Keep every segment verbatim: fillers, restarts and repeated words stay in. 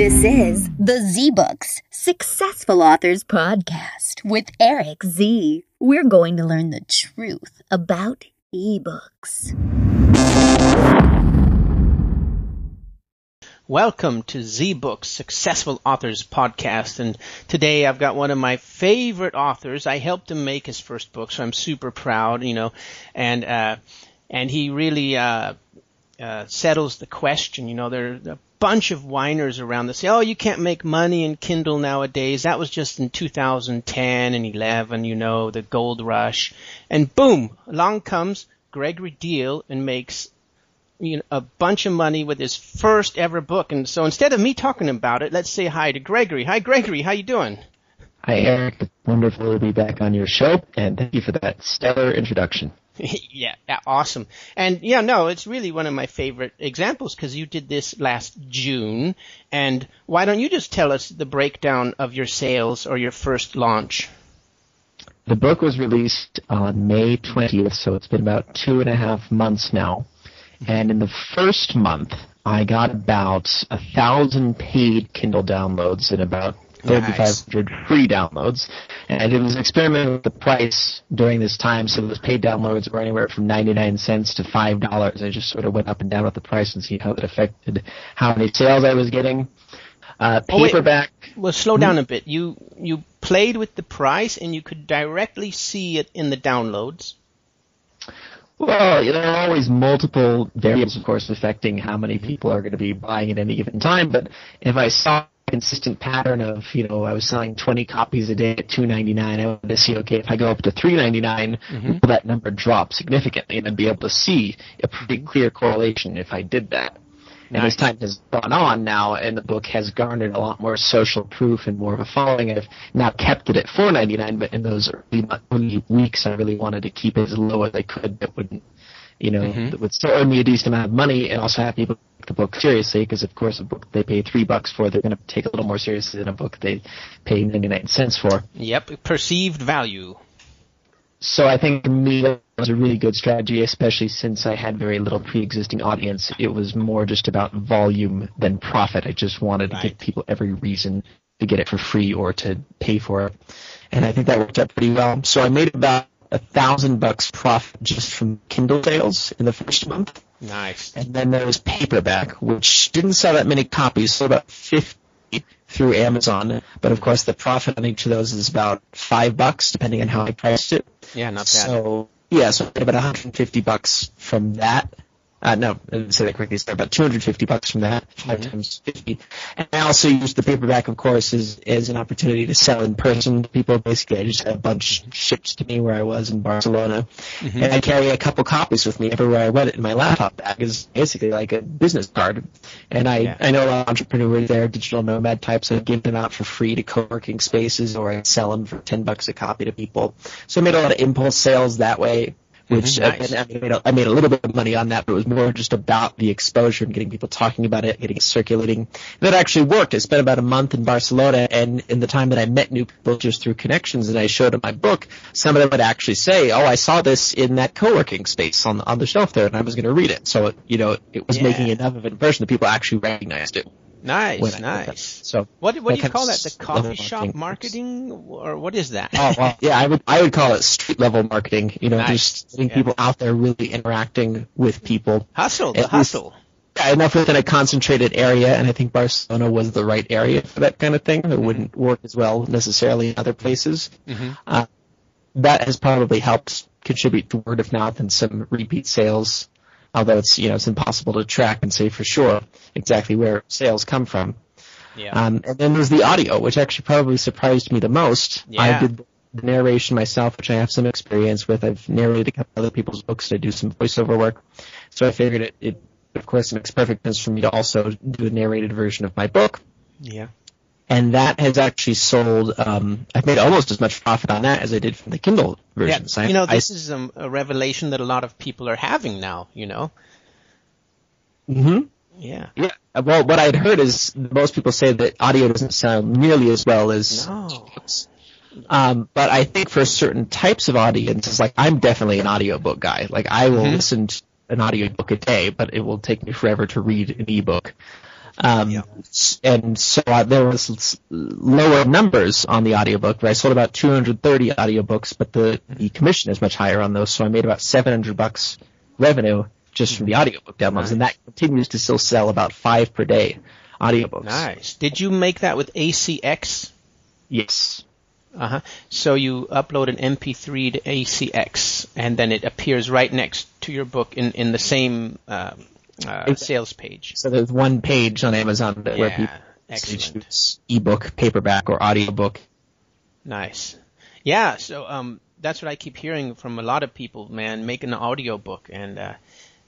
This is the Z-Books Successful Authors Podcast with Eric Z. We're going to learn the truth about ebooks. Welcome to Z-Books Successful Authors Podcast. And today I've got one of my favorite authors. I helped him make his first book, so I'm super proud, you know, and, uh, and he really, uh, Uh, settles the question. You know, there are a bunch of whiners around that say, oh, you can't make money in Kindle nowadays. That was just in two thousand ten and eleven, you know, the gold rush. And boom, along comes Gregory Diehl and makes, you know, a bunch of money with his first ever book. And so instead of me talking about it, let's say hi to Gregory. Hi, Gregory. How you doing? Hi, Eric. It's wonderful to be back on your show, and thank you for that stellar introduction. Yeah, awesome. And, yeah, no, it's really one of my favorite examples because you did this last June. And why don't you just tell us the breakdown of your sales or your first launch? The book was released on May twentieth, so it's been about two and a half months now. And in the first month, I got about one thousand paid Kindle downloads and about three thousand five hundred nice. Free downloads, and it was an experiment with the price during this time, so those paid downloads were anywhere from ninety-nine cents to five dollars. I just sort of went up and down with the price and see how that affected how many sales I was getting. Uh, paperback. Oh, wait. Well, slow down a bit. You you played with the price, and you could directly see it in the downloads. Well, you know, there are always multiple variables, of course, affecting how many people are going to be buying at any given time, but if I saw consistent pattern of, you know, I was selling twenty copies a day at two ninety-nine. I wanted to see, okay, if I go up to three ninety-nine, mm-hmm. will that number drop significantly? And I'd be able to see a pretty clear correlation if I did that. Nice. And as time has gone on now, and the book has garnered a lot more social proof and more of a following, I've now kept it at four ninety-nine, but in those early, early weeks, I really wanted to keep it as low as I could that wouldn't, you know, mm-hmm. that would still earn me a decent amount of money and also have people take the book seriously because, of course, a book they pay three bucks for, they're going to take a little more seriously than a book they pay ninety-nine cents for. Yep, perceived value. So I think for me that was a really good strategy, especially since I had very little pre-existing audience. It was more just about volume than profit. I just wanted right. to give people every reason to get it for free or to pay for it. And I think that worked out pretty well. So I made about a thousand bucks profit just from Kindle sales in the first month. Nice. And then there was paperback, which didn't sell that many copies, so about fifty through Amazon. But of course, the profit on each of those is about five bucks, depending on how I priced it. Yeah, not bad. So yeah, so I paid about one hundred and fifty bucks from that. Uh, no, I didn't say that quickly. So about two hundred and fifty bucks from that, five mm-hmm. times fifty. And I also used the paperback, of course, as as an opportunity to sell in person to people. Basically, I just had a bunch shipped to me where I was in Barcelona, mm-hmm. and I carry a couple copies with me everywhere I went. In my laptop bag is basically like a business card, and I yeah. I know a lot of entrepreneurs there, digital nomad types. I give them out for free to co-working spaces, or I sell them for ten bucks a copy to people. So I made a lot of impulse sales that way. Which nice. I, I, made a, I made a little bit of money on that, but it was more just about the exposure and getting people talking about it, getting it circulating. That actually worked. I spent about a month in Barcelona, and in the time that I met new people just through connections and I showed them my book, some of them would actually say, oh, I saw this in that co-working space on, on the shelf there, and I was going to read it. So, you know, it was yeah. making enough of an impression that people actually recognized it. Nice, nice. So, what what do you call that? The coffee shop marketing, or what is that? Oh, well, yeah, I would I would call it street level marketing. You know, nice. Just getting yeah. people out there really interacting with people. Hustle, the hustle. Yeah, enough within a concentrated area, and I think Barcelona was the right area for that kind of thing. It mm-hmm. wouldn't work as well necessarily in other places. Mm-hmm. Uh, that has probably helped contribute to word of mouth and some repeat sales. Although it's, you know, it's impossible to track and say for sure exactly where sales come from. Yeah. Um, and then there's the audio, which actually probably surprised me the most. Yeah. I did the narration myself, which I have some experience with. I've narrated a couple other people's books. I do some voiceover work. So I figured it, it, of course, makes perfect sense for me to also do a narrated version of my book. Yeah. And that has actually sold um, – I've made almost as much profit on that as I did from the Kindle version. Yeah, so you know, this I, is a, a revelation that a lot of people are having now, you know. Mm-hmm. Yeah. Yeah. Well, what I had heard is most people say that audio doesn't sound nearly as well as no. Um, but I think for certain types of audiences, like I'm definitely an audiobook guy. Like I will mm-hmm. listen to an audiobook a day, but it will take me forever to read an ebook. Um, yeah. And so I, there was lower numbers on the audiobook, right? I sold about two hundred thirty audiobooks, but the, the commission is much higher on those. So I made about seven hundred bucks revenue just from the audiobook downloads. Nice. And that continues to still sell about five per day audiobooks. Nice. Did you make that with A C X? Yes. Uh-huh. So you upload an M P three to A C X, and then it appears right next to your book in, in the same uh, uh, sales page. So there's one page on Amazon that yeah, where people choose ebook, paperback, or audiobook. Nice. Yeah, so um, that's what I keep hearing from a lot of people, man, making an audiobook. And uh,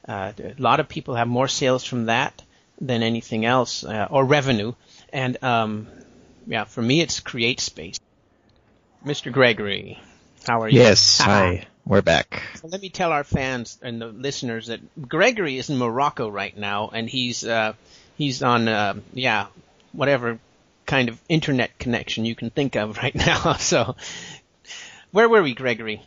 uh, a lot of people have more sales from that than anything else, uh, or revenue. And um, yeah, for me, it's CreateSpace. Mister Gregory, how are you? Yes, hi. We're back. So let me tell our fans and the listeners that Gregory is in Morocco right now, and he's uh, he's on uh, yeah whatever kind of internet connection you can think of right now. So where were we, Gregory?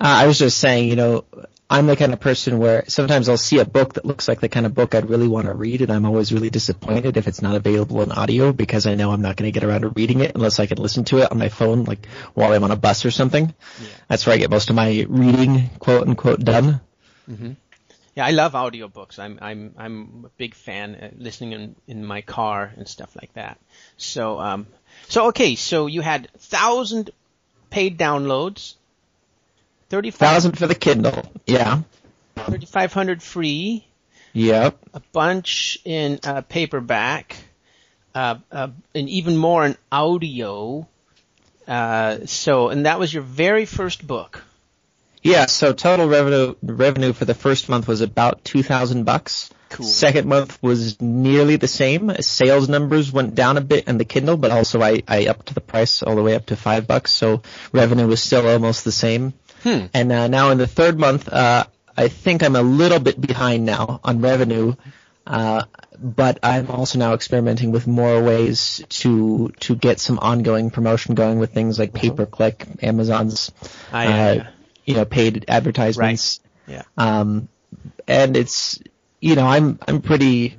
Uh, I was just saying, you know, I'm the kind of person where sometimes I'll see a book that looks like the kind of book I'd really want to read, and I'm always really disappointed if it's not available in audio because I know I'm not going to get around to reading it unless I can listen to it on my phone, like while I'm on a bus or something. Yeah. That's where I get most of my reading, quote unquote, done. Mm-hmm. Yeah, I love audiobooks. I'm I'm I'm a big fan, uh, listening in, in my car and stuff like that. So um, so okay, so you had one thousand paid downloads. thirty-five thousand for the Kindle, yeah. thirty-five hundred free. Yep. A bunch in uh, paperback, uh, uh, and even more in audio. Uh, so, and that was your very first book. Yeah. So total revenue revenue for the first month was about two thousand bucks. Cool. Second month was nearly the same. Sales numbers went down a bit in the Kindle, but also I, I upped the price all the way up to five bucks. So revenue was still almost the same. Hmm. And uh, now in the third month, uh, I think I'm a little bit behind now on revenue, uh, but I'm also now experimenting with more ways to to get some ongoing promotion going with things like pay-per-click, Amazon's I, uh, uh, you know paid advertisements. Right. Yeah. Um, and it's you know I'm I'm pretty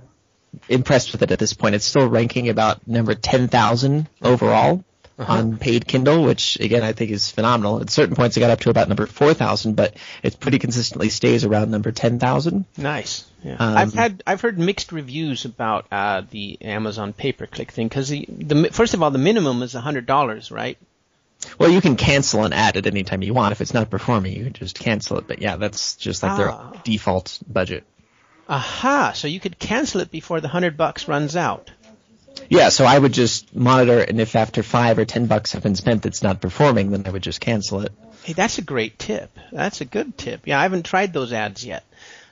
impressed with it at this point. It's still ranking about number ten thousand overall. Uh-huh. On paid Kindle, which again I think is phenomenal. At certain points it got up to about number four thousand, but it pretty consistently stays around number ten thousand. Nice. Yeah. Um, I've had I've heard mixed reviews about uh, the Amazon pay-per-click thing because the, the first of all the minimum is one hundred dollars, right? Well, you can cancel an ad at any time you want. If it's not performing, you can just cancel it. But yeah, that's just like ah. their default budget. Aha! So you could cancel it before the one hundred bucks runs out. Yeah, so I would just monitor, and if after five or ten bucks have been spent that's not performing, then I would just cancel it. Hey, that's a great tip. That's a good tip. Yeah, I haven't tried those ads yet.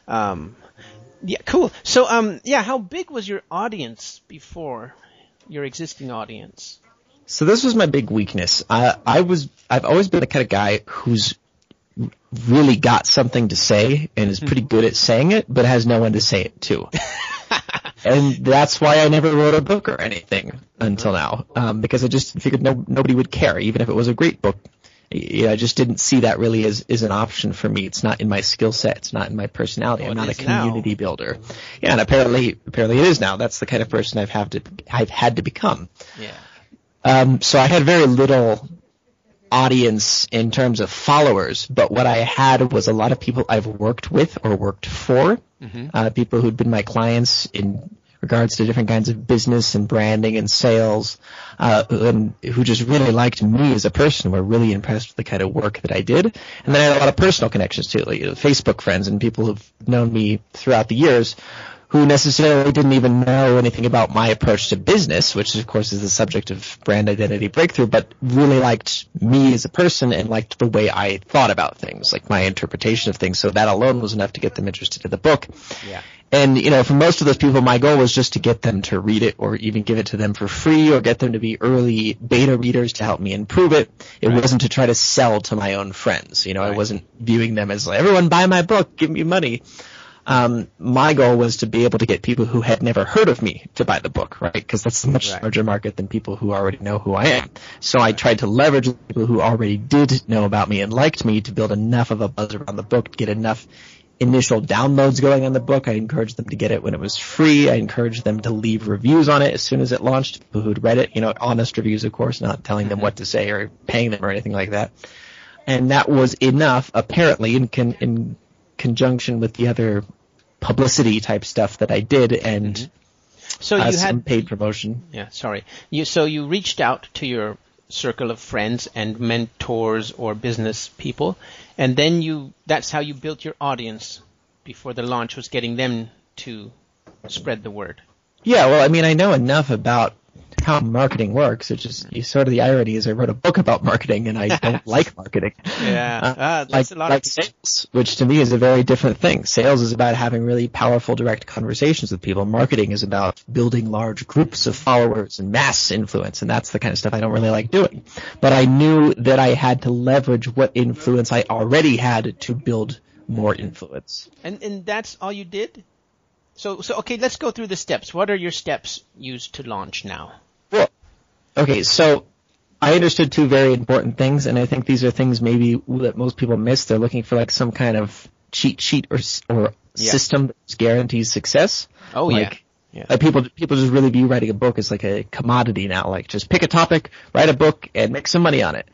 Um, yeah, cool. So, um, yeah, how big was your audience before, your existing audience? So this was my big weakness. I, I was, I've always been the kind of guy who's really got something to say and is pretty good at saying it, but has no one to say it to. And that's why I never wrote a book or anything until now, um, because I just figured no, nobody would care, even if it was a great book. You know, I just didn't see that really as, as an option for me. It's not in my skill set. It's not in my personality. Oh, I'm not a community now. builder. Yeah, and apparently, apparently it is now. That's the kind of person I've have to, I've had to become. Yeah. Um, so I had very little audience in terms of followers, but what I had was a lot of people I've worked with or worked for, mm-hmm. uh, people who'd been my clients in regards to different kinds of business and branding and sales, uh, and who just really liked me as a person, were really impressed with the kind of work that I did. And then I had a lot of personal connections too, like you know, Facebook friends and people who've known me throughout the years who necessarily didn't even know anything about my approach to business, which of course is the subject of Brand Identity Breakthrough, but really liked me as a person and liked the way I thought about things, like my interpretation of things. So that alone was enough to get them interested in the book. Yeah. And, you know, for most of those people, my goal was just to get them to read it or even give it to them for free or get them to be early beta readers to help me improve it. It right. wasn't to try to sell to my own friends. You know, right. I wasn't viewing them as like, everyone buy my book, give me money. Um, my goal was to be able to get people who had never heard of me to buy the book, right? Because that's a much right. larger market than people who already know who I am. So right. I tried to leverage people who already did know about me and liked me to build enough of a buzz around the book, to get enough initial downloads going on the book. I encouraged them to get it when it was free. I encouraged them to leave reviews on it as soon as it launched, people who'd read it, you know, honest reviews, of course, not telling them what to say or paying them or anything like that. And that was enough, apparently, in con- in conjunction with the other publicity type stuff that I did and mm-hmm. so uh, you some had paid promotion. Yeah, sorry. You so you reached out to your circle of friends and mentors or business people, and then you that's how you built your audience before the launch, was getting them to spread the word. Yeah, well, I mean, I know enough about how marketing works. It's just sort of the irony is I wrote a book about marketing and I don't like marketing. Yeah, uh, uh, that's like, a lot like of sales, which to me is a very different thing. Sales is about having really powerful, direct conversations with people. Marketing is about building large groups of followers and mass influence, and that's the kind of stuff I don't really like doing. But I knew that I had to leverage what influence I already had to build more influence. And and that's all you did? So so okay, let's go through the steps. What are your steps used to launch now? Well, okay, so I understood two very important things, and I think these are things maybe that most people miss. They're looking for like some kind of cheat sheet or or yeah. system that guarantees success. Oh, like, yeah. yeah. Like people people just really view writing a book as like a commodity now. Like just pick a topic, write a book, and make some money on it.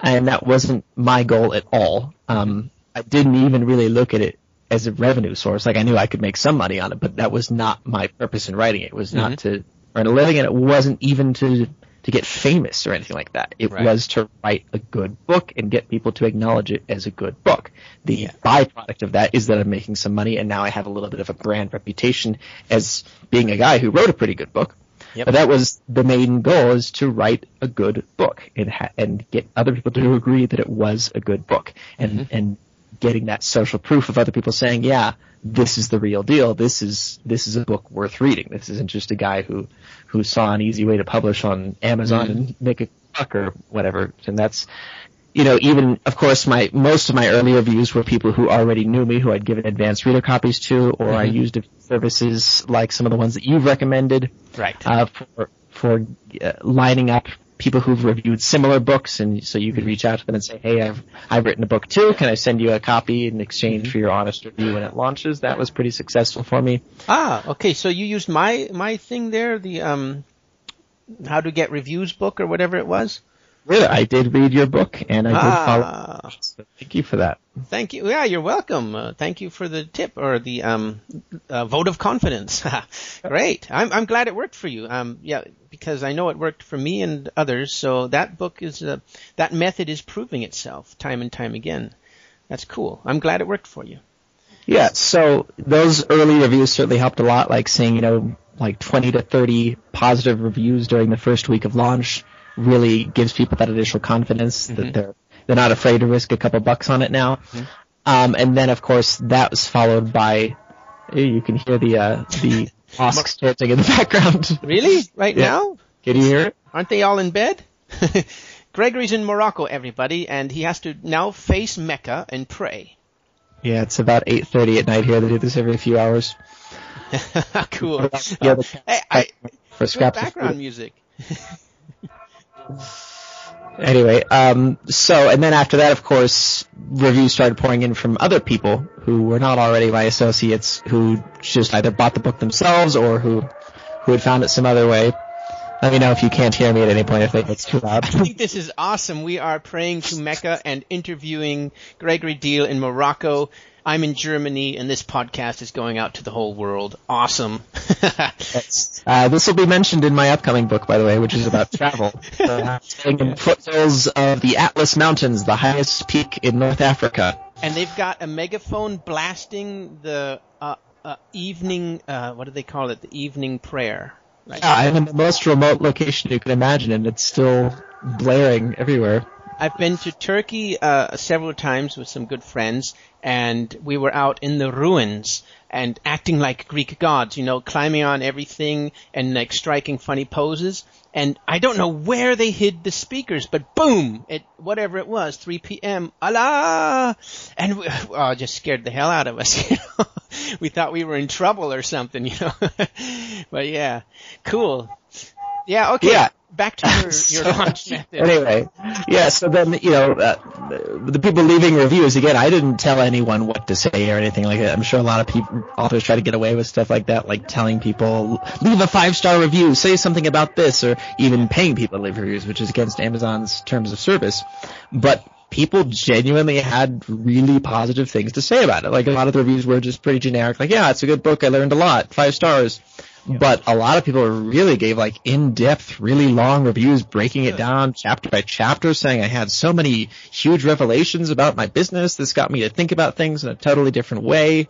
And that wasn't my goal at all. Um, I didn't even really look at it as a revenue source. Like I knew I could make some money on it, but that was not my purpose in writing it. It was not mm-hmm. to earn a living, and it wasn't even to to get famous or anything like that. It right. was to write a good book and get people to acknowledge it as a good book. The yeah. byproduct of that is that I'm making some money, and now I have a little bit of a brand reputation as being a guy who wrote a pretty good book. Yep. But that was the main goal, is to write a good book and ha- and get other people to agree that it was a good book, and mm-hmm. and getting that social proof of other people saying, yeah, this is the real deal. This is this is a book worth reading. This isn't just a guy who, who saw an easy way to publish on Amazon mm-hmm. and make a buck or whatever. And that's, you know, even, of course, my most of my early reviews were people who already knew me, who I'd given advanced reader copies to, or mm-hmm. I used services like some of the ones that you've recommended right. uh, for, for uh, lining up people who've reviewed similar books, and so you could reach out to them and say, hey, I've I've written a book too. Can I send you a copy in exchange for your honest review when it launches? That was pretty successful for me. Ah, okay. So you used my my thing there, the um, how to get reviews book or whatever it was? Yeah, I did read your book, and I ah. did follow. So thank you for that. Thank you. Yeah, you're welcome. Uh, thank you for the tip or the um, uh, vote of confidence. Great. I'm I'm glad it worked for you. Um, yeah, because I know it worked for me and others. So that book is uh, that method is proving itself time and time again. That's cool. I'm glad it worked for you. Yeah. So those early reviews certainly helped a lot. Like seeing, you know, like twenty to thirty positive reviews during the first week of launch really gives people that initial confidence mm-hmm. that they're they're not afraid to risk a couple bucks on it now. Mm-hmm. Um, and then, of course, that was followed by, you can hear the uh, the mosques chanting in the background. Really? Right yeah. now? Can you hear it? Aren't they all in bed? Gregory's in Morocco, everybody, and he has to now face Mecca and pray. Yeah, it's about eight thirty at night here. They do this every few hours. Cool. Yeah, the, hey, I, for scraps background music. Anyway, um, so, and then after that, of course, reviews started pouring in from other people who were not already my associates, who just either bought the book themselves or who, who had found it some other way. Let me know if you can't hear me at any point if it's too loud. I think this is awesome. We are praying to Mecca and interviewing Gregory Diehl in Morocco. I'm in Germany, and this podcast is going out to the whole world. Awesome. uh, this will be mentioned in my upcoming book, by the way, which is about travel. Uh, staying in foothills of the Atlas Mountains, the highest peak in North Africa. And they've got a megaphone blasting the uh, uh, evening, uh, what do they call it, the evening prayer. Right? Yeah, I'm in the most remote location you can imagine, and it's still blaring everywhere. I've been to Turkey uh, several times with some good friends, and we were out in the ruins and acting like Greek gods, you know, climbing on everything and like striking funny poses. And I don't know where they hid the speakers, but boom, at whatever it was, three p.m., Allah! And we, oh, just scared the hell out of us. You know? We thought we were in trouble or something, you know. But yeah, cool. Yeah, okay. Yeah. Back to your, so, your launch method. Anyway, yeah, so then, you know, uh, the people leaving reviews, again, I didn't tell anyone what to say or anything like that. I'm sure a lot of people, authors try to get away with stuff like that, like telling people, leave a five-star review, say something about this, or even paying people to leave reviews, which is against Amazon's terms of service. But people genuinely had really positive things to say about it. Like, a lot of the reviews were just pretty generic, like, yeah, it's a good book, I learned a lot, five stars. Yeah. But a lot of people really gave, like, in-depth, really long reviews, breaking it down chapter by chapter, saying I had so many huge revelations about my business. This got me to think about things in a totally different way.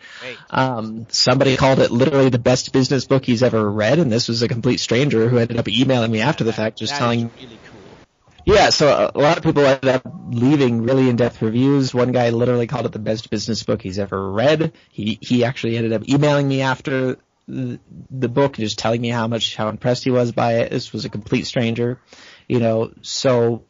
Um, somebody called it literally the best business book he's ever read, and this was a complete stranger who ended up emailing me after the fact, just that telling me. Really cool. Yeah, so a lot of people ended up leaving really in-depth reviews. One guy literally called it the best business book he's ever read. He he actually ended up emailing me after the book, just telling me how much, how impressed he was by it. This was a complete stranger, you know. So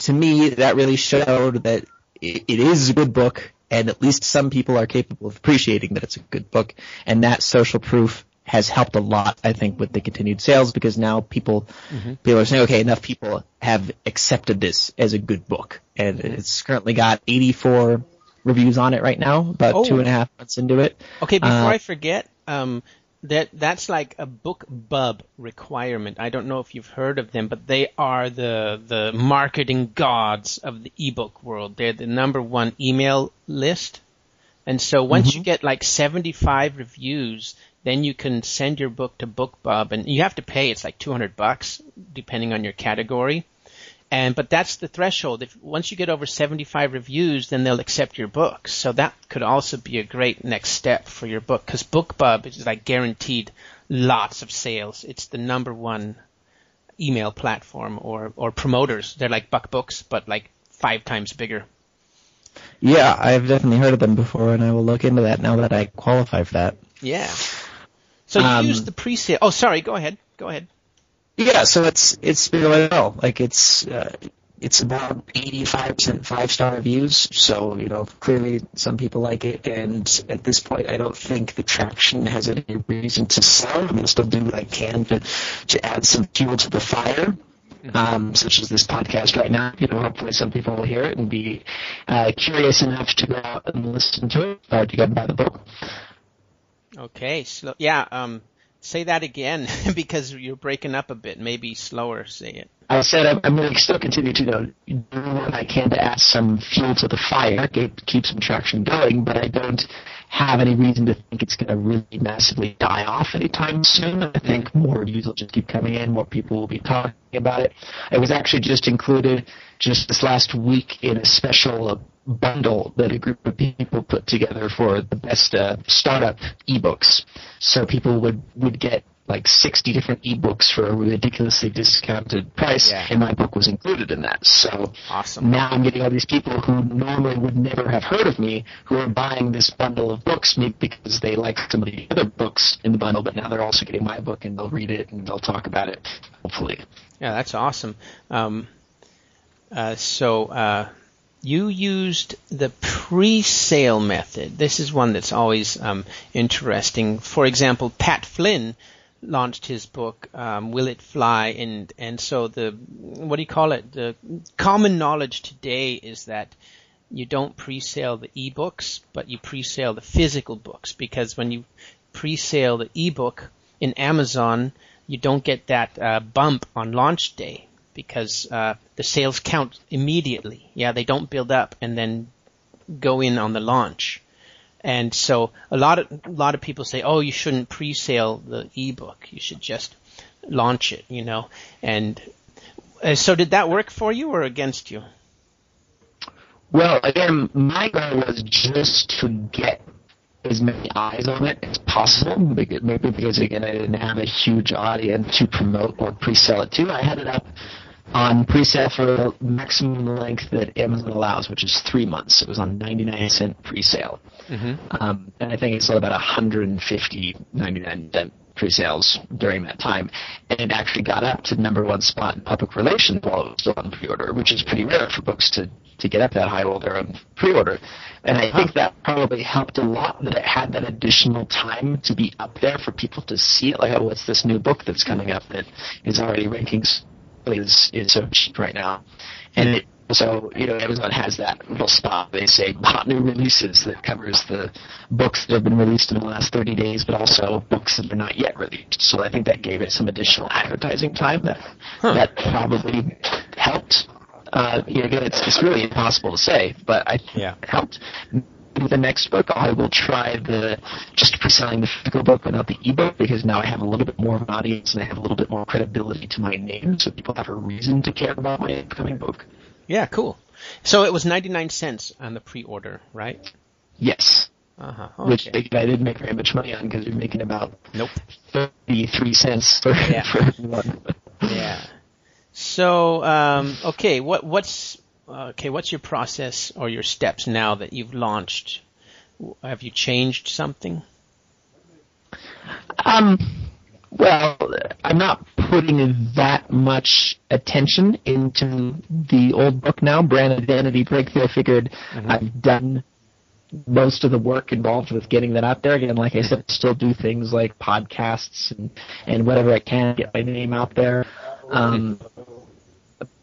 to me, that really showed that it, it is a good book, and at least some people are capable of appreciating that it's a good book. And that social proof has helped a lot, I think, with the continued sales, because now people, mm-hmm. people are saying, okay, enough people have accepted this as a good book. And mm-hmm. it's currently got eighty-four reviews on it right now, about oh. two and a half months into it. Okay, before uh, I forget, um, That that's like a BookBub requirement. I don't know if you've heard of them, but they are the the marketing gods of the ebook world. They're the number one email list, and so once mm-hmm. you get like seventy-five reviews, then you can send your book to BookBub, and you have to pay. It's like two hundred bucks depending on your category, and but that's the threshold. If once you get over seventy-five reviews, then they'll accept your book. So that could also be a great next step for your book, because BookBub is like guaranteed lots of sales. It's the number one email platform, or or promoters. They're like Buck Books, but like five times bigger. Yeah, I've definitely heard of them before, and I will look into that now that I qualify for that. Yeah. So um, use the pre-sale. Oh, sorry. Go ahead. Go ahead. Yeah, so it's it's been really well. Like it's uh, it's about eighty-five percent five star reviews. So you know, clearly some people like it. And at this point, I don't think the traction has any reason to sell. I'm gonna still do what I can to to add some fuel to the fire, um, such as this podcast right now. You know, hopefully some people will hear it and be uh, curious enough to go out and listen to it, or to go buy the book. Okay. So yeah. Um. Say that again, because you're breaking up a bit. Maybe slower, say it. I said I'm, I'm going to still continue to know, do what I can to add some fuel to the fire, keep some traction going, but I don't have any reason to think it's going to really massively die off anytime soon. I think more reviews will just keep coming in, more people will be talking about it. It was actually just included just this last week in a special bundle that a group of people put together for the best uh, startup ebooks. So people would, would get like sixty different ebooks for a ridiculously discounted price, yeah. and my book was included in that. So awesome. Now I'm getting all these people who normally would never have heard of me who are buying this bundle of books maybe because they like some of the other books in the bundle, but now they're also getting my book, and they'll read it and they'll talk about it, hopefully. Yeah, that's awesome. Um, uh, so uh, you used the pre-sale method. This is one that's always um, interesting. For example, Pat Flynn launched his book, um, Will It Fly? And, and so the, what do you call it? The common knowledge today is that you don't pre-sale the ebooks, but you pre-sale the physical books, because when you pre-sale the ebook in Amazon, you don't get that uh, bump on launch day, because uh, the sales count immediately. Yeah, they don't build up and then go in on the launch. And so a lot of a lot of people say, oh, you shouldn't pre-sale the ebook. You should just launch it, you know. And uh, so did that work for you or against you? Well, again, my goal was just to get as many eyes on it as possible, maybe because, again, I didn't have a huge audience to promote or pre-sell it to. I had it up on pre-sale for the maximum length that Amazon allows, which is three months. It was on ninety-nine cent pre-sale. Mm-hmm. Um, and I think it sold about one hundred fifty ninety-nine cent pre-sales during that time, and it actually got up to the number one spot in public relations while it was still on pre-order, which is pretty rare for books to, to get up that high while they're on pre-order. And I think that probably helped a lot, that it had that additional time to be up there for people to see it, like, oh, what's this new book that's coming up that is already rankings is, is so cheap right now. And it, so, you know, Amazon has that little stop. They say hot new releases that covers the books that have been released in the last thirty days, but also books that are not yet released. So I think that gave it some additional advertising time that huh. that probably helped. Uh, you know, again, it's, it's really impossible to say, but I think yeah. it helped. The next book, I will try the just pre-selling the physical book without the ebook, because now I have a little bit more of an audience and I have a little bit more credibility to my name, so people have a reason to care about my upcoming book. Yeah, cool. So it was ninety-nine cents on the pre-order, right? Yes. Uh-huh. Okay. Which I didn't make very much money on, because you're making about nope. thirty-three cents for, yeah. for everyone. Yeah. So, um, okay, what what's okay? What's your process or your steps now that you've launched? Have you changed something? Um. Well, I'm not putting that much attention into the old book now, Brand Identity Breakthrough. I figured mm-hmm. I've done most of the work involved with getting that out there. Again, like I said, I still do things like podcasts and, and whatever I can to get my name out there. Um,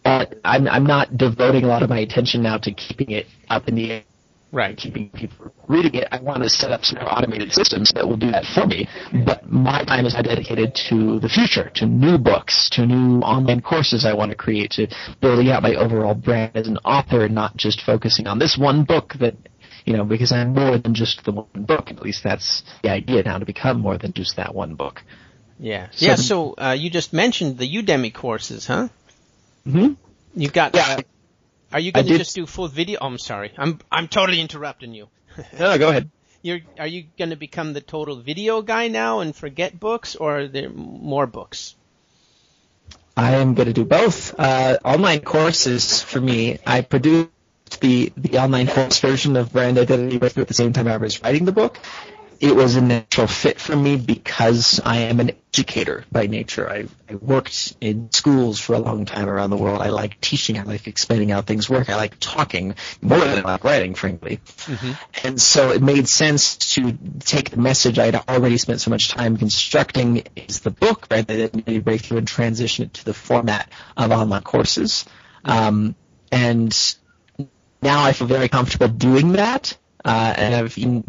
but I'm, I'm not devoting a lot of my attention now to keeping it up in the air. Right, keeping people reading it. I want to set up some automated systems that will do that for me. But my time is now dedicated to the future, to new books, to new online courses I want to create, to building out my overall brand as an author, not just focusing on this one book that, you know, because I'm more than just the one book. At least that's the idea now, to become more than just that one book. Yeah. So yeah, the, so uh, you just mentioned the Udemy courses, huh? Mm-hmm. You've got... Yeah. Uh, Are you going to just do full video? Oh, I'm sorry. I'm I'm totally interrupting you. No, no, go ahead. You're are you going to become the total video guy now and forget books, or are there more books? I am going to do both. Uh, online courses for me. I produced the the online course version of Brand Identity Breakthrough at the same time I was writing the book. It was a natural fit for me because I am an educator by nature. I, I worked in schools for a long time around the world. I like teaching. I like explaining how things work. I like talking more than I like writing, frankly. Mm-hmm. And so it made sense to take the message I'd already spent so much time constructing is the book, right? That I didn't break through and transition it to the format of online courses. Um, and now I feel very comfortable doing that. Uh, and I've even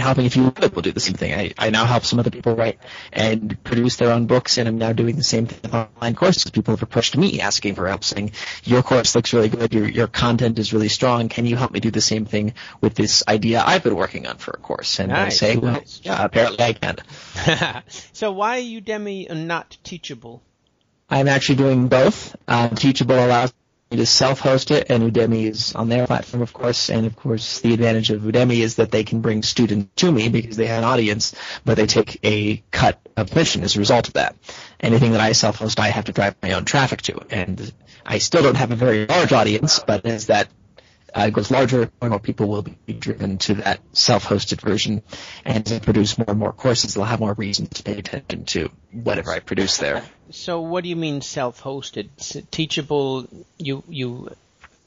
helping a few other people do the same thing. I, I now help some other people write and produce their own books, and I'm now doing the same thing with online courses. People have approached me asking for help, saying, your course looks really good, your, your content is really strong, can you help me do the same thing with this idea I've been working on for a course? And nice, I say, well, nice. yeah, apparently I can. So why Udemy and not Teachable? I'm actually doing both. Uh, Teachable allows to self-host it, and Udemy is on their platform, of course, and of course the advantage of Udemy is that they can bring students to me because they have an audience, but they take a cut of commission as a result of that. Anything that I self-host, I have to drive my own traffic to, and I still don't have a very large audience, but as that uh, goes larger, more and more people will be driven to that self-hosted version, and as I produce more and more courses, they'll have more reason to pay attention to whatever I produce there. So what do you mean self-hosted? So Teachable, you you,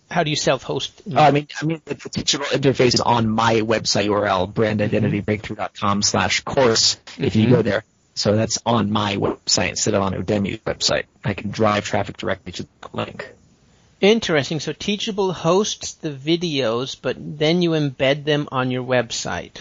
how do you self-host? Uh, I mean, I mean the, the Teachable interface is on my website U R L, brand identity breakthrough dot com slash course. Mm-hmm. If you go there, so that's on my website instead of on Udemy's website. I can drive traffic directly to the link. Interesting. So Teachable hosts the videos, but then you embed them on your website.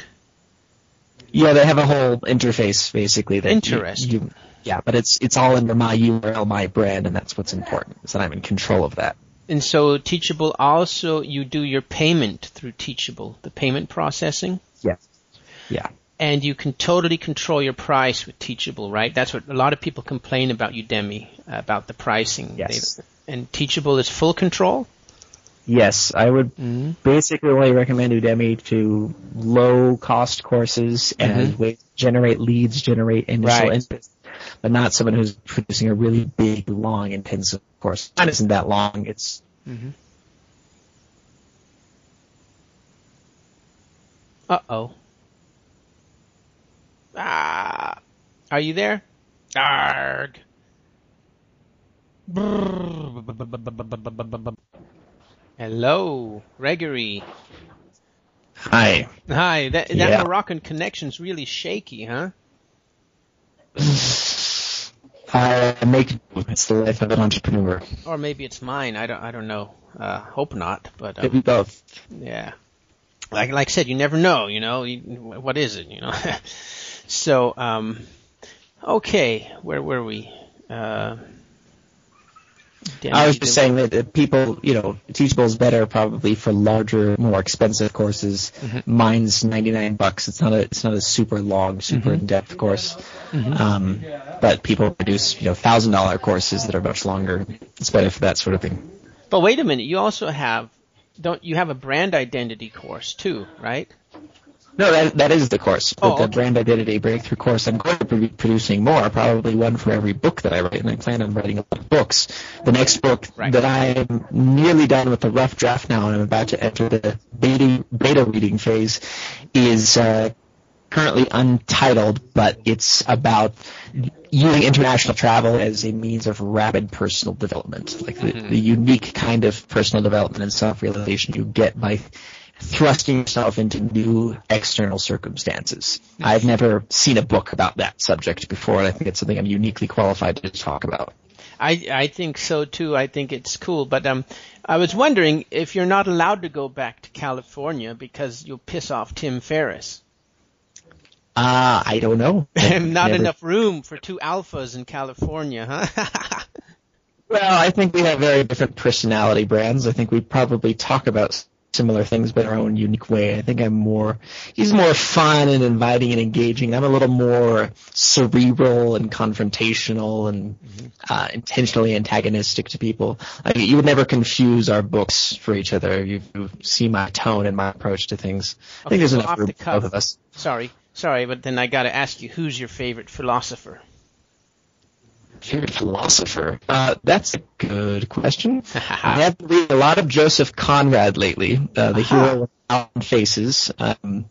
Yeah, they have a whole interface basically. That Interesting. You, you, Yeah, but it's it's all under my U R L, my brand, and that's what's important, is that I'm in control of that. And so Teachable also, you do your payment through Teachable, the payment processing? Yes. Yeah. And you can totally control your price with Teachable, right? That's what a lot of people complain about Udemy, about the pricing. Yes. They've, and Teachable is full control? Yes, I would mm-hmm. basically only recommend Udemy to low-cost courses and mm-hmm. generate leads, generate initial right. interest. But not someone who's producing a really big, long, intensive course. Mine isn't that long. It's mm-hmm. uh oh. Ah, Are you there? Arg. Hello, Gregory. Hi. Hi. That, that yeah. Moroccan connection's really shaky, huh? I make it's the life of an entrepreneur. Or maybe it's mine. I don't. I don't know. Uh, hope not. But um, maybe both. Yeah. Like like I said, you never know. You know. You, what is it? You know. So um, okay. Where were we? Uh, Damn, I was just saying that people, you know, Teachable is better probably for larger, more expensive courses. Mm-hmm. Mine's ninety-nine bucks. It's not a, it's not a super long, super mm-hmm. in-depth course. Mm-hmm. Um, but people produce, you know, one thousand dollar courses that are much longer. It's better for that sort of thing. But wait a minute, you also have, don't you have a brand identity course too, right? No, that that is the course. Oh, the okay. Brand Identity Breakthrough course. I'm going to be producing more, probably one for every book that I write, and I plan on writing a lot of books. The next book right. that I'm nearly done with the rough draft now, and I'm about to enter the beta, beta reading phase, is uh, currently untitled, but it's about using international travel as a means of rapid personal development, like the, mm-hmm. the unique kind of personal development and self-realization you get by thrusting yourself into new external circumstances. I've never seen a book about that subject before, and I think it's something I'm uniquely qualified to talk about. I, I think so, too. I think it's cool. But um, I was wondering if you're not allowed to go back to California because you'll piss off Tim Ferriss. Uh, I don't know. Not never... enough room for two alphas in California, huh? Well, I think we have very different personality brands. I think we probably talk about similar things, but our own unique way. I think I'm more, he's more fun and inviting and engaging. I'm a little more cerebral and confrontational and mm-hmm. uh, intentionally antagonistic to people. Like, you would never confuse our books for each other. You, you see my tone and my approach to things. Okay, I think there's so enough room for both of us. Sorry, sorry, but then I got to ask you, who's your favorite philosopher? Favorite philosopher? Uh, that's a good question. I have been reading a lot of Joseph Conrad lately, uh, the uh-huh. hero of a thousand faces, um,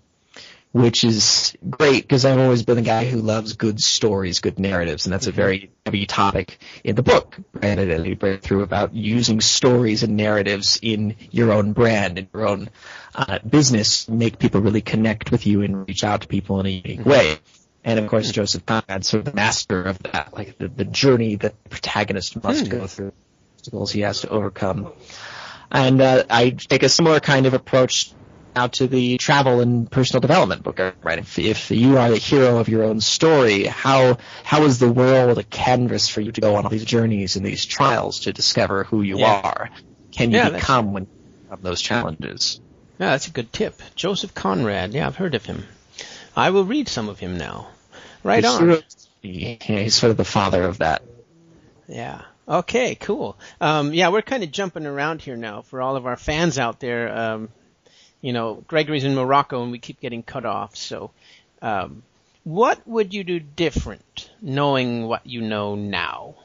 which is great because I've always been a guy who loves good stories, good narratives, and that's a very heavy topic in the book, Brand Identity Breakthrough, about using stories and narratives in your own brand, in your own uh, business, make people really connect with you and reach out to people in a unique way. And, of course, Joseph Conrad, sort of the master of that, like the, the journey that the protagonist must mm. go through, obstacles he has to overcome. And uh, I take a similar kind of approach now to the travel and personal development book I'm writing. If, if you are the hero of your own story, how how is the world a canvas for you to go on all these journeys and these trials to discover who you yeah. are? Can you yeah, become when you have those challenges? Yeah, that's a good tip. Joseph Conrad, yeah, I've heard of him. I will read some of him now. Right he's on. Sort of, yeah, he's sort of the father of that. Yeah. Okay, cool. Um, yeah, we're kind of jumping around here now for all of our fans out there. Um, you know, Gregory's in Morocco and we keep getting cut off. So um, what would you do different knowing what you know now?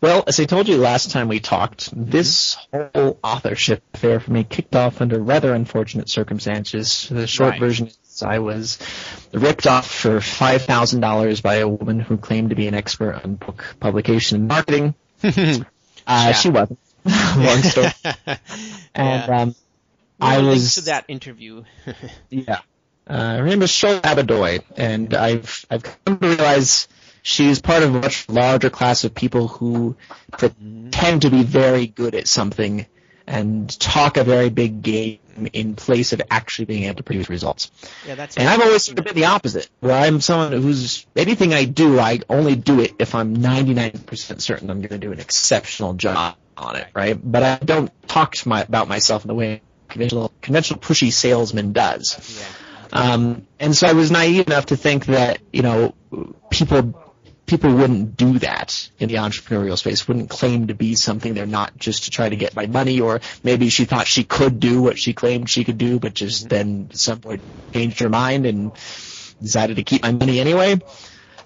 Well, as I told you last time we talked, this whole authorship affair for me kicked off under rather unfortunate circumstances. The short right. version is I was ripped off for five thousand dollars by a woman who claimed to be an expert on book publication and marketing. uh, yeah. She wasn't. Long story. And yeah. um, I was... Links to that interview. yeah. Uh, her name is Shola Abadoy, and I've, I've come to realize... She's part of a much larger class of people who pretend to be very good at something and talk a very big game in place of actually being able to produce results. Yeah, that's and I've always sort of been the opposite, where I'm someone who's – anything I do, I only do it if I'm ninety-nine percent certain I'm going to do an exceptional job on it, right? But I don't talk to my, about myself in the way a conventional, conventional pushy salesman does. Yeah. Um, and so I was naive enough to think that, you know, people – People wouldn't do that in the entrepreneurial space, wouldn't claim to be something they're not just to try to get my money, or maybe she thought she could do what she claimed she could do, but just mm-hmm. then at some point changed her mind and decided to keep my money anyway.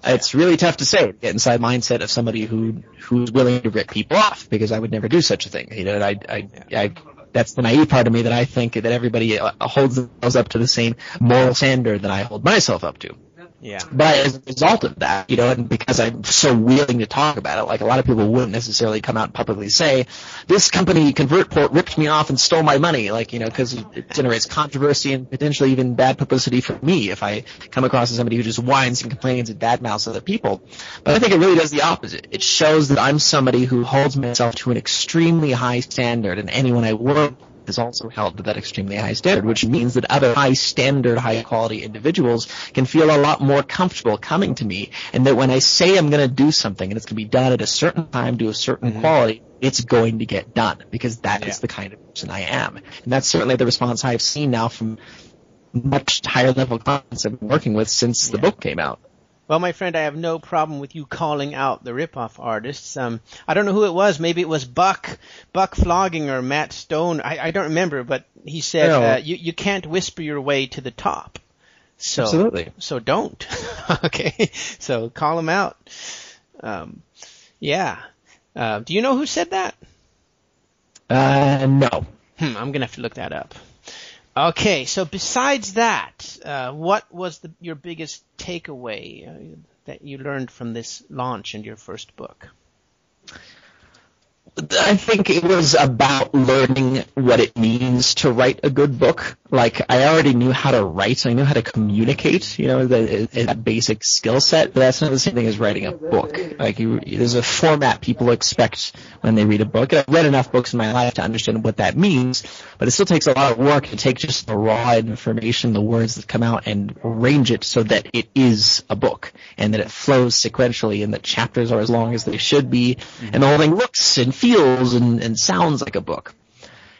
It's really tough to say, get inside mindset of somebody who who's willing to rip people off, because I would never do such a thing. You know, and I, I, I, that's the naive part of me that I think that everybody holds themselves up to the same moral standard that I hold myself up to. Yeah. But as a result of that, you know, and because I'm so willing to talk about it, like a lot of people wouldn't necessarily come out and publicly say, this company, ConvertPort, ripped me off and stole my money, like, you know, because it generates controversy and potentially even bad publicity for me if I come across as somebody who just whines and complains and badmouths other people. But I think it really does the opposite. It shows that I'm somebody who holds myself to an extremely high standard, and anyone I work with is also held to that extremely high standard, which means that other high standard, high quality individuals can feel a lot more comfortable coming to me, and that when I say I'm going to do something and it's going to be done at a certain time to a certain mm-hmm. quality, it's going to get done, because that yeah. is the kind of person I am. And that's certainly the response I've seen now from much higher level clients I've been working with since yeah. the book came out. Well, my friend, I have no problem with you calling out the ripoff artists. Um, I don't know who it was. Maybe it was Buck, Buck Flogging or Matt Stone. I, I don't remember, but he said no. uh, you, you can't whisper your way to the top. So, Absolutely. So don't. Okay. So call them out. Um, yeah. Uh, do you know who said that? Uh, no. Hmm, I'm going to have to look that up. Okay, so besides that, uh, what was the, your biggest takeaway uh, that you learned from this launch and your first book? I think it was about learning what it means to write a good book. Like, I already knew how to write. I knew how to communicate, you know, that basic skill set. But that's not the same thing as writing a book. Like, you, there's a format people expect when they read a book. And I've read enough books in my life to understand what that means. But it still takes a lot of work to take just the raw information, the words that come out, and arrange it so that it is a book. And that it flows sequentially, and that chapters are as long as they should be. And the whole thing looks and feels and, and sounds like a book.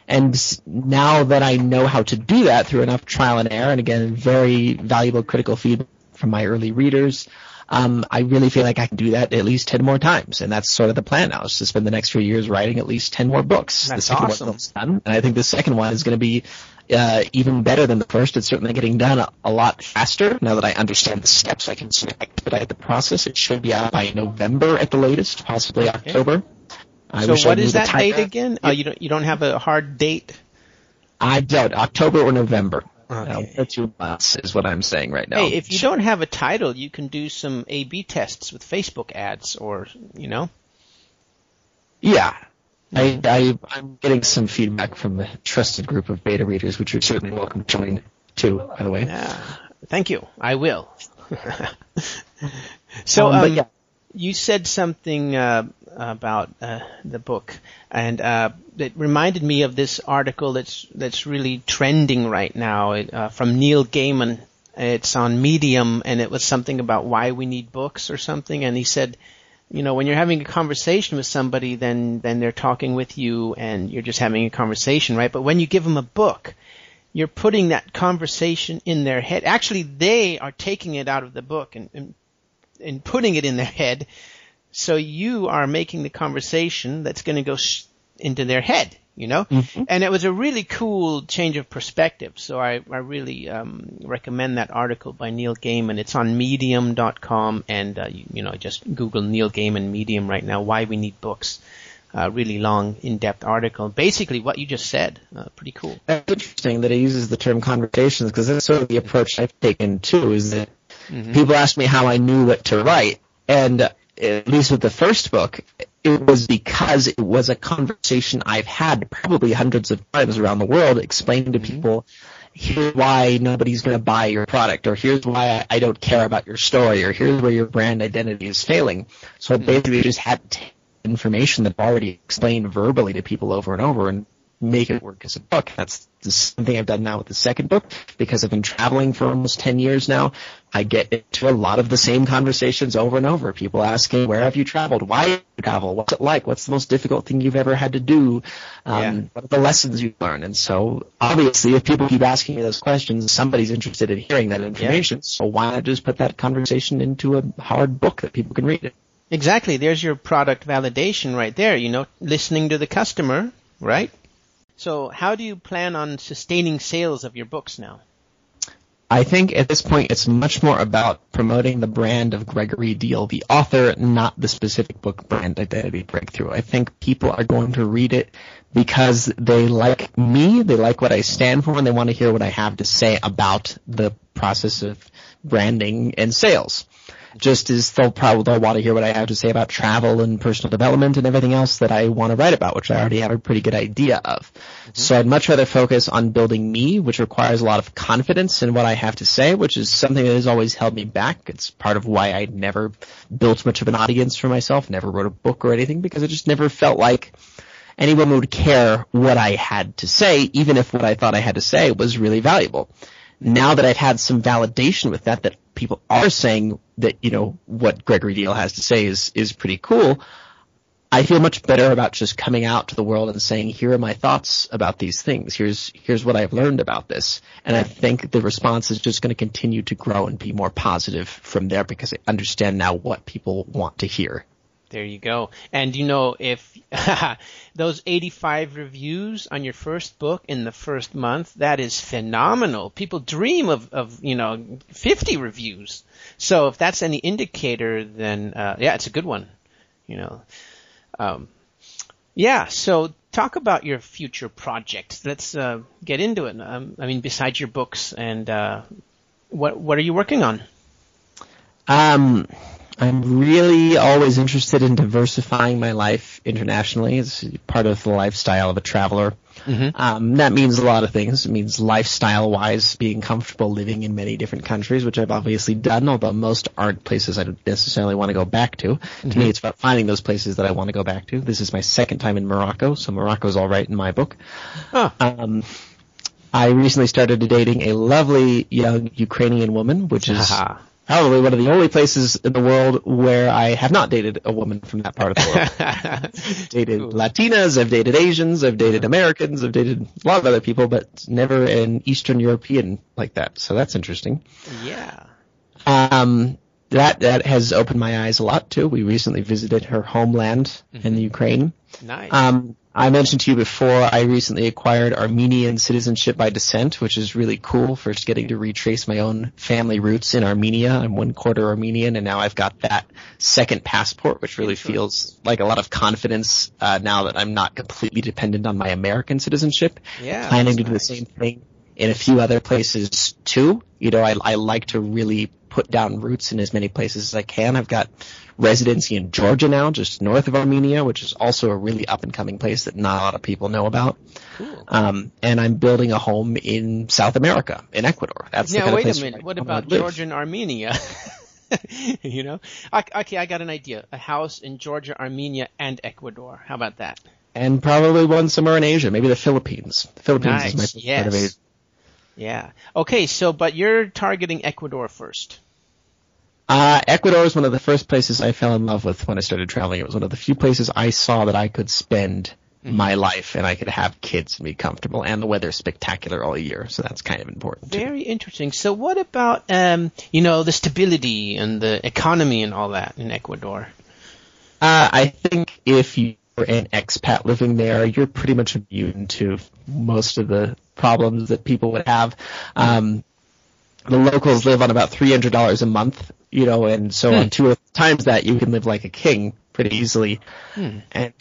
And now that I know how to do that through enough trial and error, and again, very valuable critical feedback from my early readers, um, I really feel like I can do that at least ten more times. And that's sort of the plan now, is to spend the next few years writing at least ten more books. That's the second awesome. One's done, and I think the second one is going to be uh, even better than the first. It's certainly getting done a, a lot faster. Now that I understand the steps, I can expedite the process. It should be out by November at the latest, possibly okay. October. I so what is that date again? Oh, you don't you don't have a hard date? I don't. October or November. Okay. Uh, two months is what I'm saying right now. Hey, if you don't have a title, you can do some A B tests with Facebook ads, or you know. Yeah, I, I I'm getting some feedback from a trusted group of beta readers, which you're certainly welcome to join too. By the way. Yeah. Thank you. I will. so um, um, but yeah. You said something uh, about uh, the book, and uh, it reminded me of this article that's that's really trending right now uh, from Neil Gaiman. It's on Medium, and it was something about why we need books or something. And he said, you know, when you're having a conversation with somebody, then then they're talking with you, and you're just having a conversation, right? But when you give them a book, you're putting that conversation in their head. Actually, they are taking it out of the book and. and and putting it in their head, so you are making the conversation that's going to go sh- into their head, you know? Mm-hmm. And it was a really cool change of perspective, so I, I really um, recommend that article by Neil Gaiman. It's on medium dot com, and, uh, you, you know, just Google Neil Gaiman Medium right now, Why We Need Books. Uh, really long, in-depth article. Basically, what you just said, uh, pretty cool. That's interesting that it uses the term conversations, because that's sort of the approach I've taken, too, is that Mm-hmm. people asked me how I knew what to write, and uh, at least with the first book, it was because it was a conversation I've had probably hundreds of times around the world, explaining to mm-hmm. people, here's why nobody's going to buy your product, or here's why I, I don't care about your story, or here's where your brand identity is failing. So mm-hmm. I basically just had to take information that I've already explained verbally to people over and over and make it work as a book. That's the same thing I've done now with the second book, because I've been traveling for almost ten years now. I get into a lot of the same conversations over and over. People asking, where have you traveled? Why have you traveled? What's it like? What's the most difficult thing you've ever had to do? Um, yeah. What are the lessons you've learned? And so obviously, if people keep asking me those questions, somebody's interested in hearing that information. Yeah. So why not just put that conversation into a hard book that people can read it? Exactly. There's your product validation right there, you know, listening to the customer, right? So how do you plan on sustaining sales of your books now? I think at this point it's much more about promoting the brand of Gregory Diehl, the author, not the specific book, Brand Identity Breakthrough. I think people are going to read it because they like me, they like what I stand for, and they want to hear what I have to say about the process of branding and sales. Just as they'll probably they'll want to hear what I have to say about travel and personal development and everything else that I want to write about, which I already have a pretty good idea of. Mm-hmm. So I'd much rather focus on building me, which requires a lot of confidence in what I have to say, which is something that has always held me back. It's part of why I never built much of an audience for myself, never wrote a book or anything, because I just never felt like anyone would care what I had to say, even if what I thought I had to say was really valuable. Now that I've had some validation with that, that people are saying that, you know, what Gregory Diehl has to say is is pretty cool, I feel much better about just coming out to the world and saying, here are my thoughts about these things. Here's here's what I've learned about this. And I think the response is just going to continue to grow and be more positive from there, because I understand now what people want to hear. There you go. And, you know, if those eighty-five reviews on your first book in the first month, that is phenomenal. People dream of, of you know, fifty reviews. So if that's any indicator, then, uh, yeah, it's a good one, you know. Um, yeah, so talk about your future projects. Let's uh, get into it. Um, I mean, besides your books and uh, what, what are you working on? Um. I'm really always interested in diversifying my life internationally. It's part of the lifestyle of a traveler. Mm-hmm. Um, that means a lot of things. It means lifestyle-wise being comfortable living in many different countries, which I've obviously done, although most aren't places I don't necessarily want to go back to. Mm-hmm. To me, it's about finding those places that I want to go back to. This is my second time in Morocco, so Morocco's all right in my book. Huh. Um, I recently started dating a lovely young Ukrainian woman, which is... Uh-huh. Probably one of the only places in the world where I have not dated a woman from that part of the world. I've dated Ooh. Latinas, I've dated Asians, I've dated Americans, I've dated a lot of other people, but never an Eastern European like that. So that's interesting. Yeah. Um, that that has opened my eyes a lot too. We recently visited her homeland mm-hmm. in the Ukraine. Nice. Um, I mentioned to you before, I recently acquired Armenian citizenship by descent, which is really cool. First getting to retrace my own family roots in Armenia. I'm one quarter Armenian, and now I've got that second passport, which really feels like a lot of confidence uh, now that I'm not completely dependent on my American citizenship. Yeah, planning to do nice. The same thing in a few other places too. You know, I, I like to really put down roots in as many places as I can. I've got residency in Georgia now, just north of Armenia, which is also a really up-and-coming place that not a lot of people know about. Cool. Um, and I'm building a home in South America, in Ecuador. That's now, the kind wait of place a minute. What about Georgia and Armenia? You know, I, okay, I got an idea. A house in Georgia, Armenia, and Ecuador. How about that? And probably one somewhere in Asia, maybe the Philippines. The Philippines nice. Is my favorite yes. part of Asia. Yeah. Okay. So, but you're targeting Ecuador first. Uh, Ecuador is one of the first places I fell in love with when I started traveling. It was one of the few places I saw that I could spend mm-hmm. my life and I could have kids and be comfortable. And the weather's spectacular all year, so that's kind of important. Very too. Interesting. So, what about um, you know, the stability and the economy and all that in Ecuador? Uh, I think if you were an expat living there, you're pretty much immune to most of the problems that people would have. Um, the locals live on about three hundred dollars a month, you know, and so hmm. on two times that you can live like a king pretty easily. Hmm. And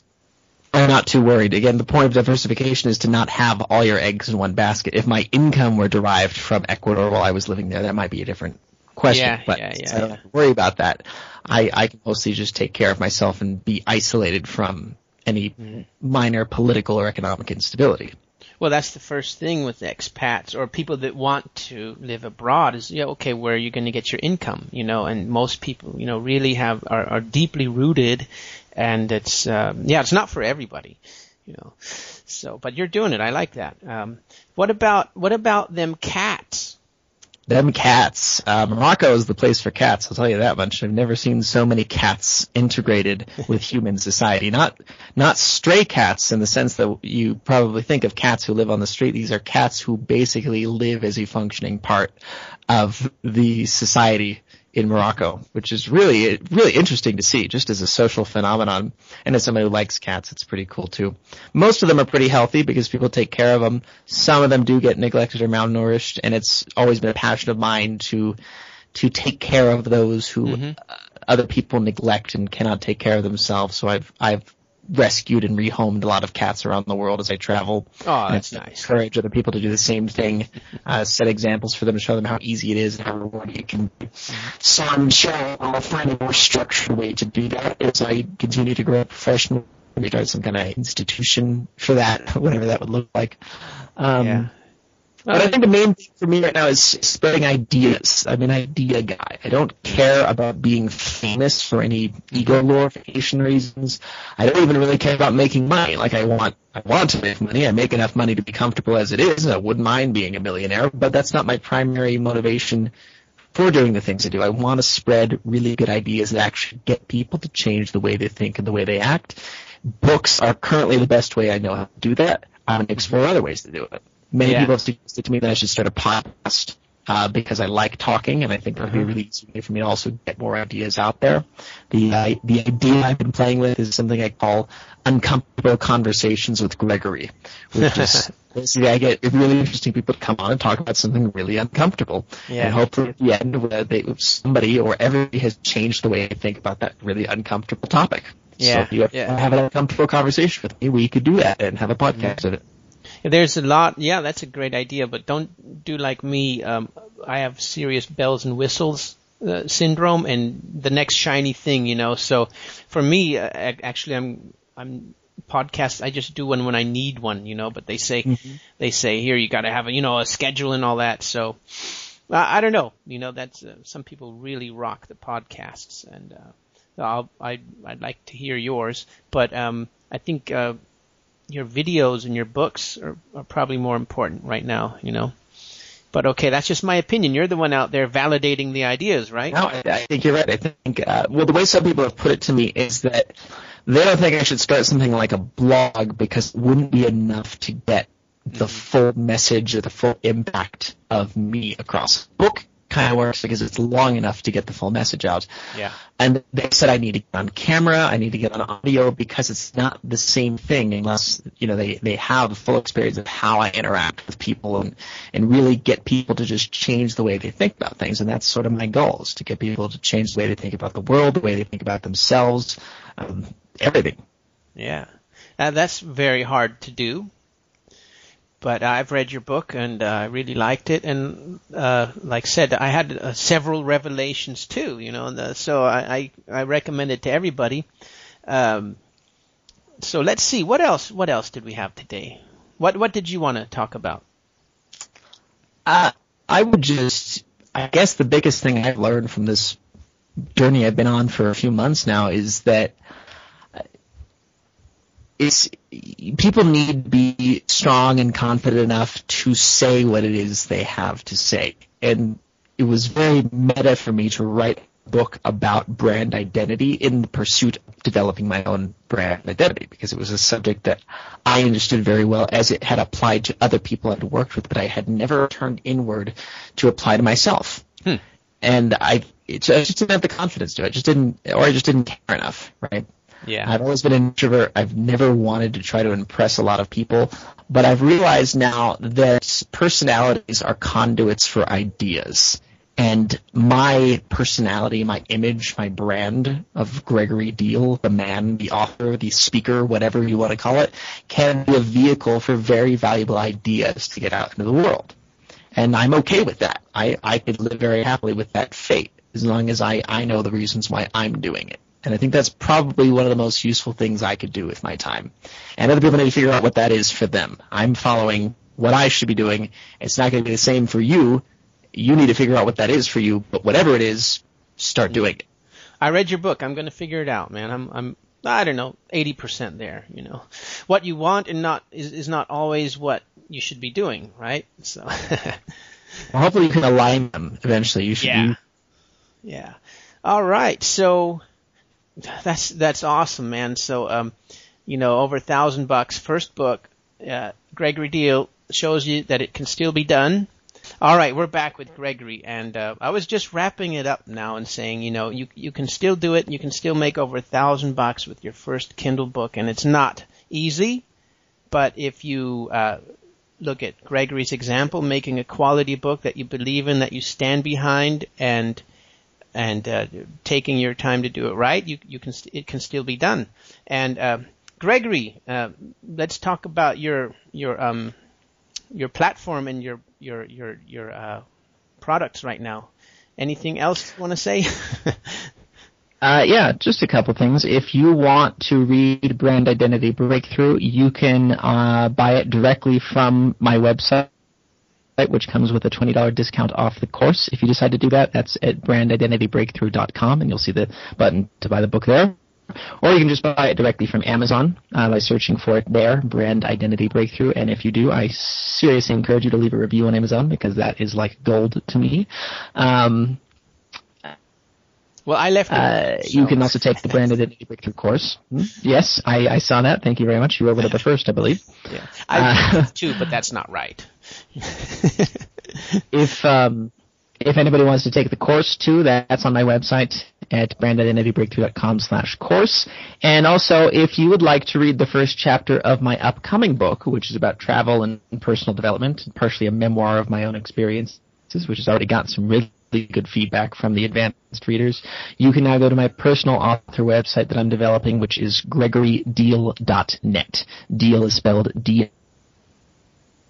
I'm not too worried. Again, the point of diversification is to not have all your eggs in one basket. If my income were derived from Ecuador while I was living there, that might be a different question, yeah, but yeah, yeah, I don't yeah. worry about that. I, I can mostly just take care of myself and be isolated from any hmm. minor political or economic instability. Well, that's the first thing with expats or people that want to live abroad is, yeah, okay, where are you going to get your income? You know, and most people, you know, really have are, are deeply rooted, and it's um, yeah, it's not for everybody, you know. So, but you're doing it. I like that. Um, what about what about them cats? Them cats. Uh, Morocco is the place for cats. I'll tell you that much. I've never seen so many cats integrated with human society. Not not stray cats in the sense that you probably think of cats who live on the street. These are cats who basically live as a functioning part of the society in Morocco, which is really really interesting to see just as a social phenomenon. And as somebody who likes cats, it's pretty cool too. Most of them are pretty healthy because people take care of them. Some of them do get neglected or malnourished, and it's always been a passion of mine to to take care of those who mm-hmm. uh, other people neglect and cannot take care of themselves. So I've I've rescued and rehomed a lot of cats around the world as I travel. Oh, that's nice. Encourage other people to do the same thing. Uh, set examples for them to show them how easy it is and how rewarding it can be. So I'm sure I'll find a more structured way to do that as I continue to grow professionally. Start some kind of institution for that, whatever that would look like. Um, yeah. But I think the main thing for me right now is spreading ideas. I'm an idea guy. I don't care about being famous for any ego glorification reasons. I don't even really care about making money. Like I want, I want to make money. I make enough money to be comfortable as it is. I wouldn't mind being a millionaire, but that's not my primary motivation for doing the things I do. I want to spread really good ideas that actually get people to change the way they think and the way they act. Books are currently the best way I know how to do that. I'm going to explore other ways to do it. Many yeah. people have suggested to me that I should start a podcast uh, because I like talking, and I think that would be a really easy way for me to also get more ideas out there. The uh, the idea I've been playing with is something I call Uncomfortable Conversations with Gregory, which is basically I get really interesting people to come on and talk about something really uncomfortable. Yeah. And hopefully at the end where they, somebody or everybody has changed the way they think about that really uncomfortable topic. Yeah. So if you ever yeah. have an uncomfortable conversation with me, we could do that and have a podcast mm-hmm. of it. There's a lot. Yeah, that's a great idea, but don't do like me. Um, I have serious bells and whistles uh, syndrome, and the next shiny thing, you know. So, for me, uh, actually, I'm I'm podcasts. I just do one when I need one, you know. But they say mm-hmm. they say here you got to have a you know a schedule and all that. So, uh, I don't know. You know, that's uh, some people really rock the podcasts, and uh, I'll, I I'd like to hear yours, but um, I think. Uh, Your videos and your books are, are probably more important right now, you know. But okay, that's just my opinion. You're the one out there validating the ideas, right? No, I, I think you're right. I think uh, well, the way some people have put it to me is that they don't think I should start something like a blog because it wouldn't be enough to get the full message or the full impact of me across. Book kind of works because it's long enough to get the full message out. Yeah. And they said I need to get on camera, I need to get on audio because it's not the same thing unless, you know, they, they have a full experience of how I interact with people and, and really get people to just change the way they think about things. And that's sort of my goal is to get people to change the way they think about the world, the way they think about themselves, um, everything. Yeah. Uh, that's very hard to do. But I've read your book, and uh, I really liked it. And uh, like I said, I had uh, several revelations too, you know, and the, so I, I, I recommend it to everybody. Um, so let's see. What else What else did we have today? What What did you want to talk about? Uh, I would just – I guess the biggest thing I've learned from this journey I've been on for a few months now is that – It's, people need to be strong and confident enough to say what it is they have to say. And it was very meta for me to write a book about brand identity in the pursuit of developing my own brand identity because it was a subject that I understood very well as it had applied to other people I'd worked with, but I had never turned inward to apply to myself. Hmm. And I, it, I just didn't have the confidence to it. I just didn't, or I just didn't care enough, right? Yeah. I've always been an introvert. I've never wanted to try to impress a lot of people, but I've realized now that personalities are conduits for ideas. And my personality, my image, my brand of Gregory Diehl, the man, the author, the speaker, whatever you want to call it, can be a vehicle for very valuable ideas to get out into the world. And I'm okay with that. I, I could live very happily with that fate as long as I, I know the reasons why I'm doing it. And I think that's probably one of the most useful things I could do with my time. And other people need to figure out what that is for them. I'm following what I should be doing. It's not going to be the same for you. You need to figure out what that is for you. But whatever it is, start doing it. I read your book. I'm going to figure it out, man. I'm, I'm, I don't know, eighty percent there. You know, what you want and not is, is not always what you should be doing, right? So, well, hopefully you can align them eventually. You should. Yeah. Be- yeah. All right. So. That's that's awesome, man. So, um, you know, over a thousand bucks, first book, uh, Gregory Diehl shows you that it can still be done. All right, we're back with Gregory, and uh, I was just wrapping it up now and saying, you know, you you can still do it. You can still make over a thousand bucks with your first Kindle book, and it's not easy. But if you uh, look at Gregory's example, making a quality book that you believe in, that you stand behind, and And uh, taking your time to do it right, you, you can st- it can still be done. And uh, Gregory, uh, let's talk about your your um your platform and your your your your uh, products right now. Anything else you want to say? Uh, yeah, just a couple things. If you want to read Brand Identity Breakthrough, you can uh, buy it directly from my website, which comes with a twenty dollar discount off the course. If you decide to do that, that's at brand identity breakthrough dot com, and you'll see the button to buy the book there. Or you can just buy it directly from Amazon uh, by searching for it there, Brand Identity Breakthrough. And if you do, I seriously encourage you to leave a review on Amazon, because that is like gold to me. Um Well, I left. Uh, so. You can also take the Brand Identity Breakthrough course. Yes, I, I saw that. Thank you very much. You were one of the first, I believe. Yeah, I uh, too, but that's not right. if um, if anybody wants to take the course too, that's on my website at brand identity breakthrough dot com slash course. And also, if you would like to read the first chapter of my upcoming book, which is about travel and personal development, partially a memoir of my own experiences, which has already got some really good feedback from the advanced readers, you can now go to my personal author website that I'm developing, which is gregory diehl dot net. Diehl is spelled D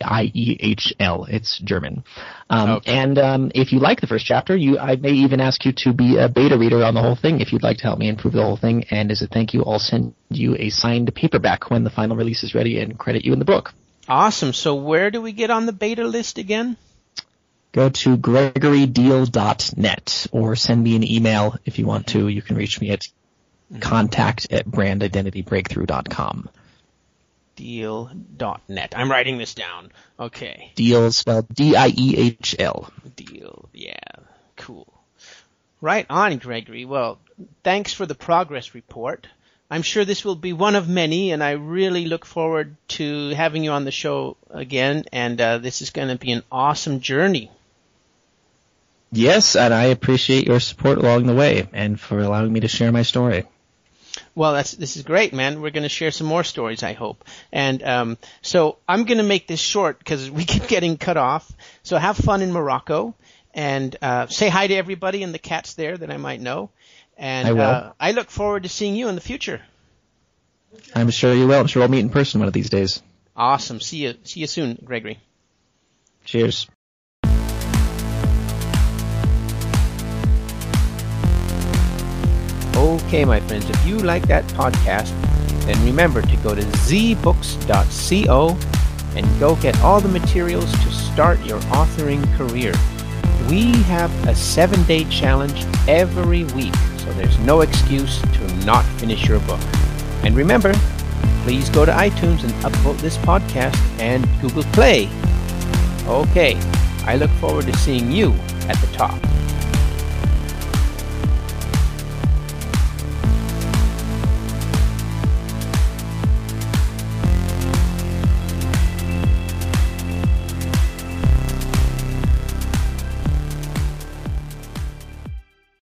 I E H L. It's German. Um, okay. And um, if you like the first chapter, you I may even ask you to be a beta reader on the whole thing if you'd like to help me improve the whole thing. And as a thank you, I'll send you a signed paperback when the final release is ready and credit you in the book. Awesome. So where do we get on the beta list again? Go to gregory diehl dot net, or send me an email if you want to. You can reach me at contact at brand identity breakthrough dot com. Diehl dot net. I'm writing this down. Okay. Diehl spelled D I E H L. Diehl, yeah. Cool. Right on, Gregory. Well, thanks for the progress report. I'm sure this will be one of many, and I really look forward to having you on the show again. And uh, this is going to be an awesome journey. Yes, and I appreciate your support along the way and for allowing me to share my story. Well, that's this is great, man. We're going to share some more stories, I hope. And um, so I'm going to make this short because we keep getting cut off. So have fun in Morocco, and uh, say hi to everybody and the cats there that I might know. And I, will. Uh, I look forward to seeing you in the future. I'm sure you will. I'm sure we'll meet in person one of these days. Awesome. See you. See you soon, Gregory. Cheers. Okay, my friends, if you like that podcast, then remember to go to z books dot co and go get all the materials to start your authoring career. We have a seven-day challenge every week, so there's no excuse to not finish your book. And remember, please go to iTunes and upvote this podcast and Google Play. Okay, I look forward to seeing you at the top.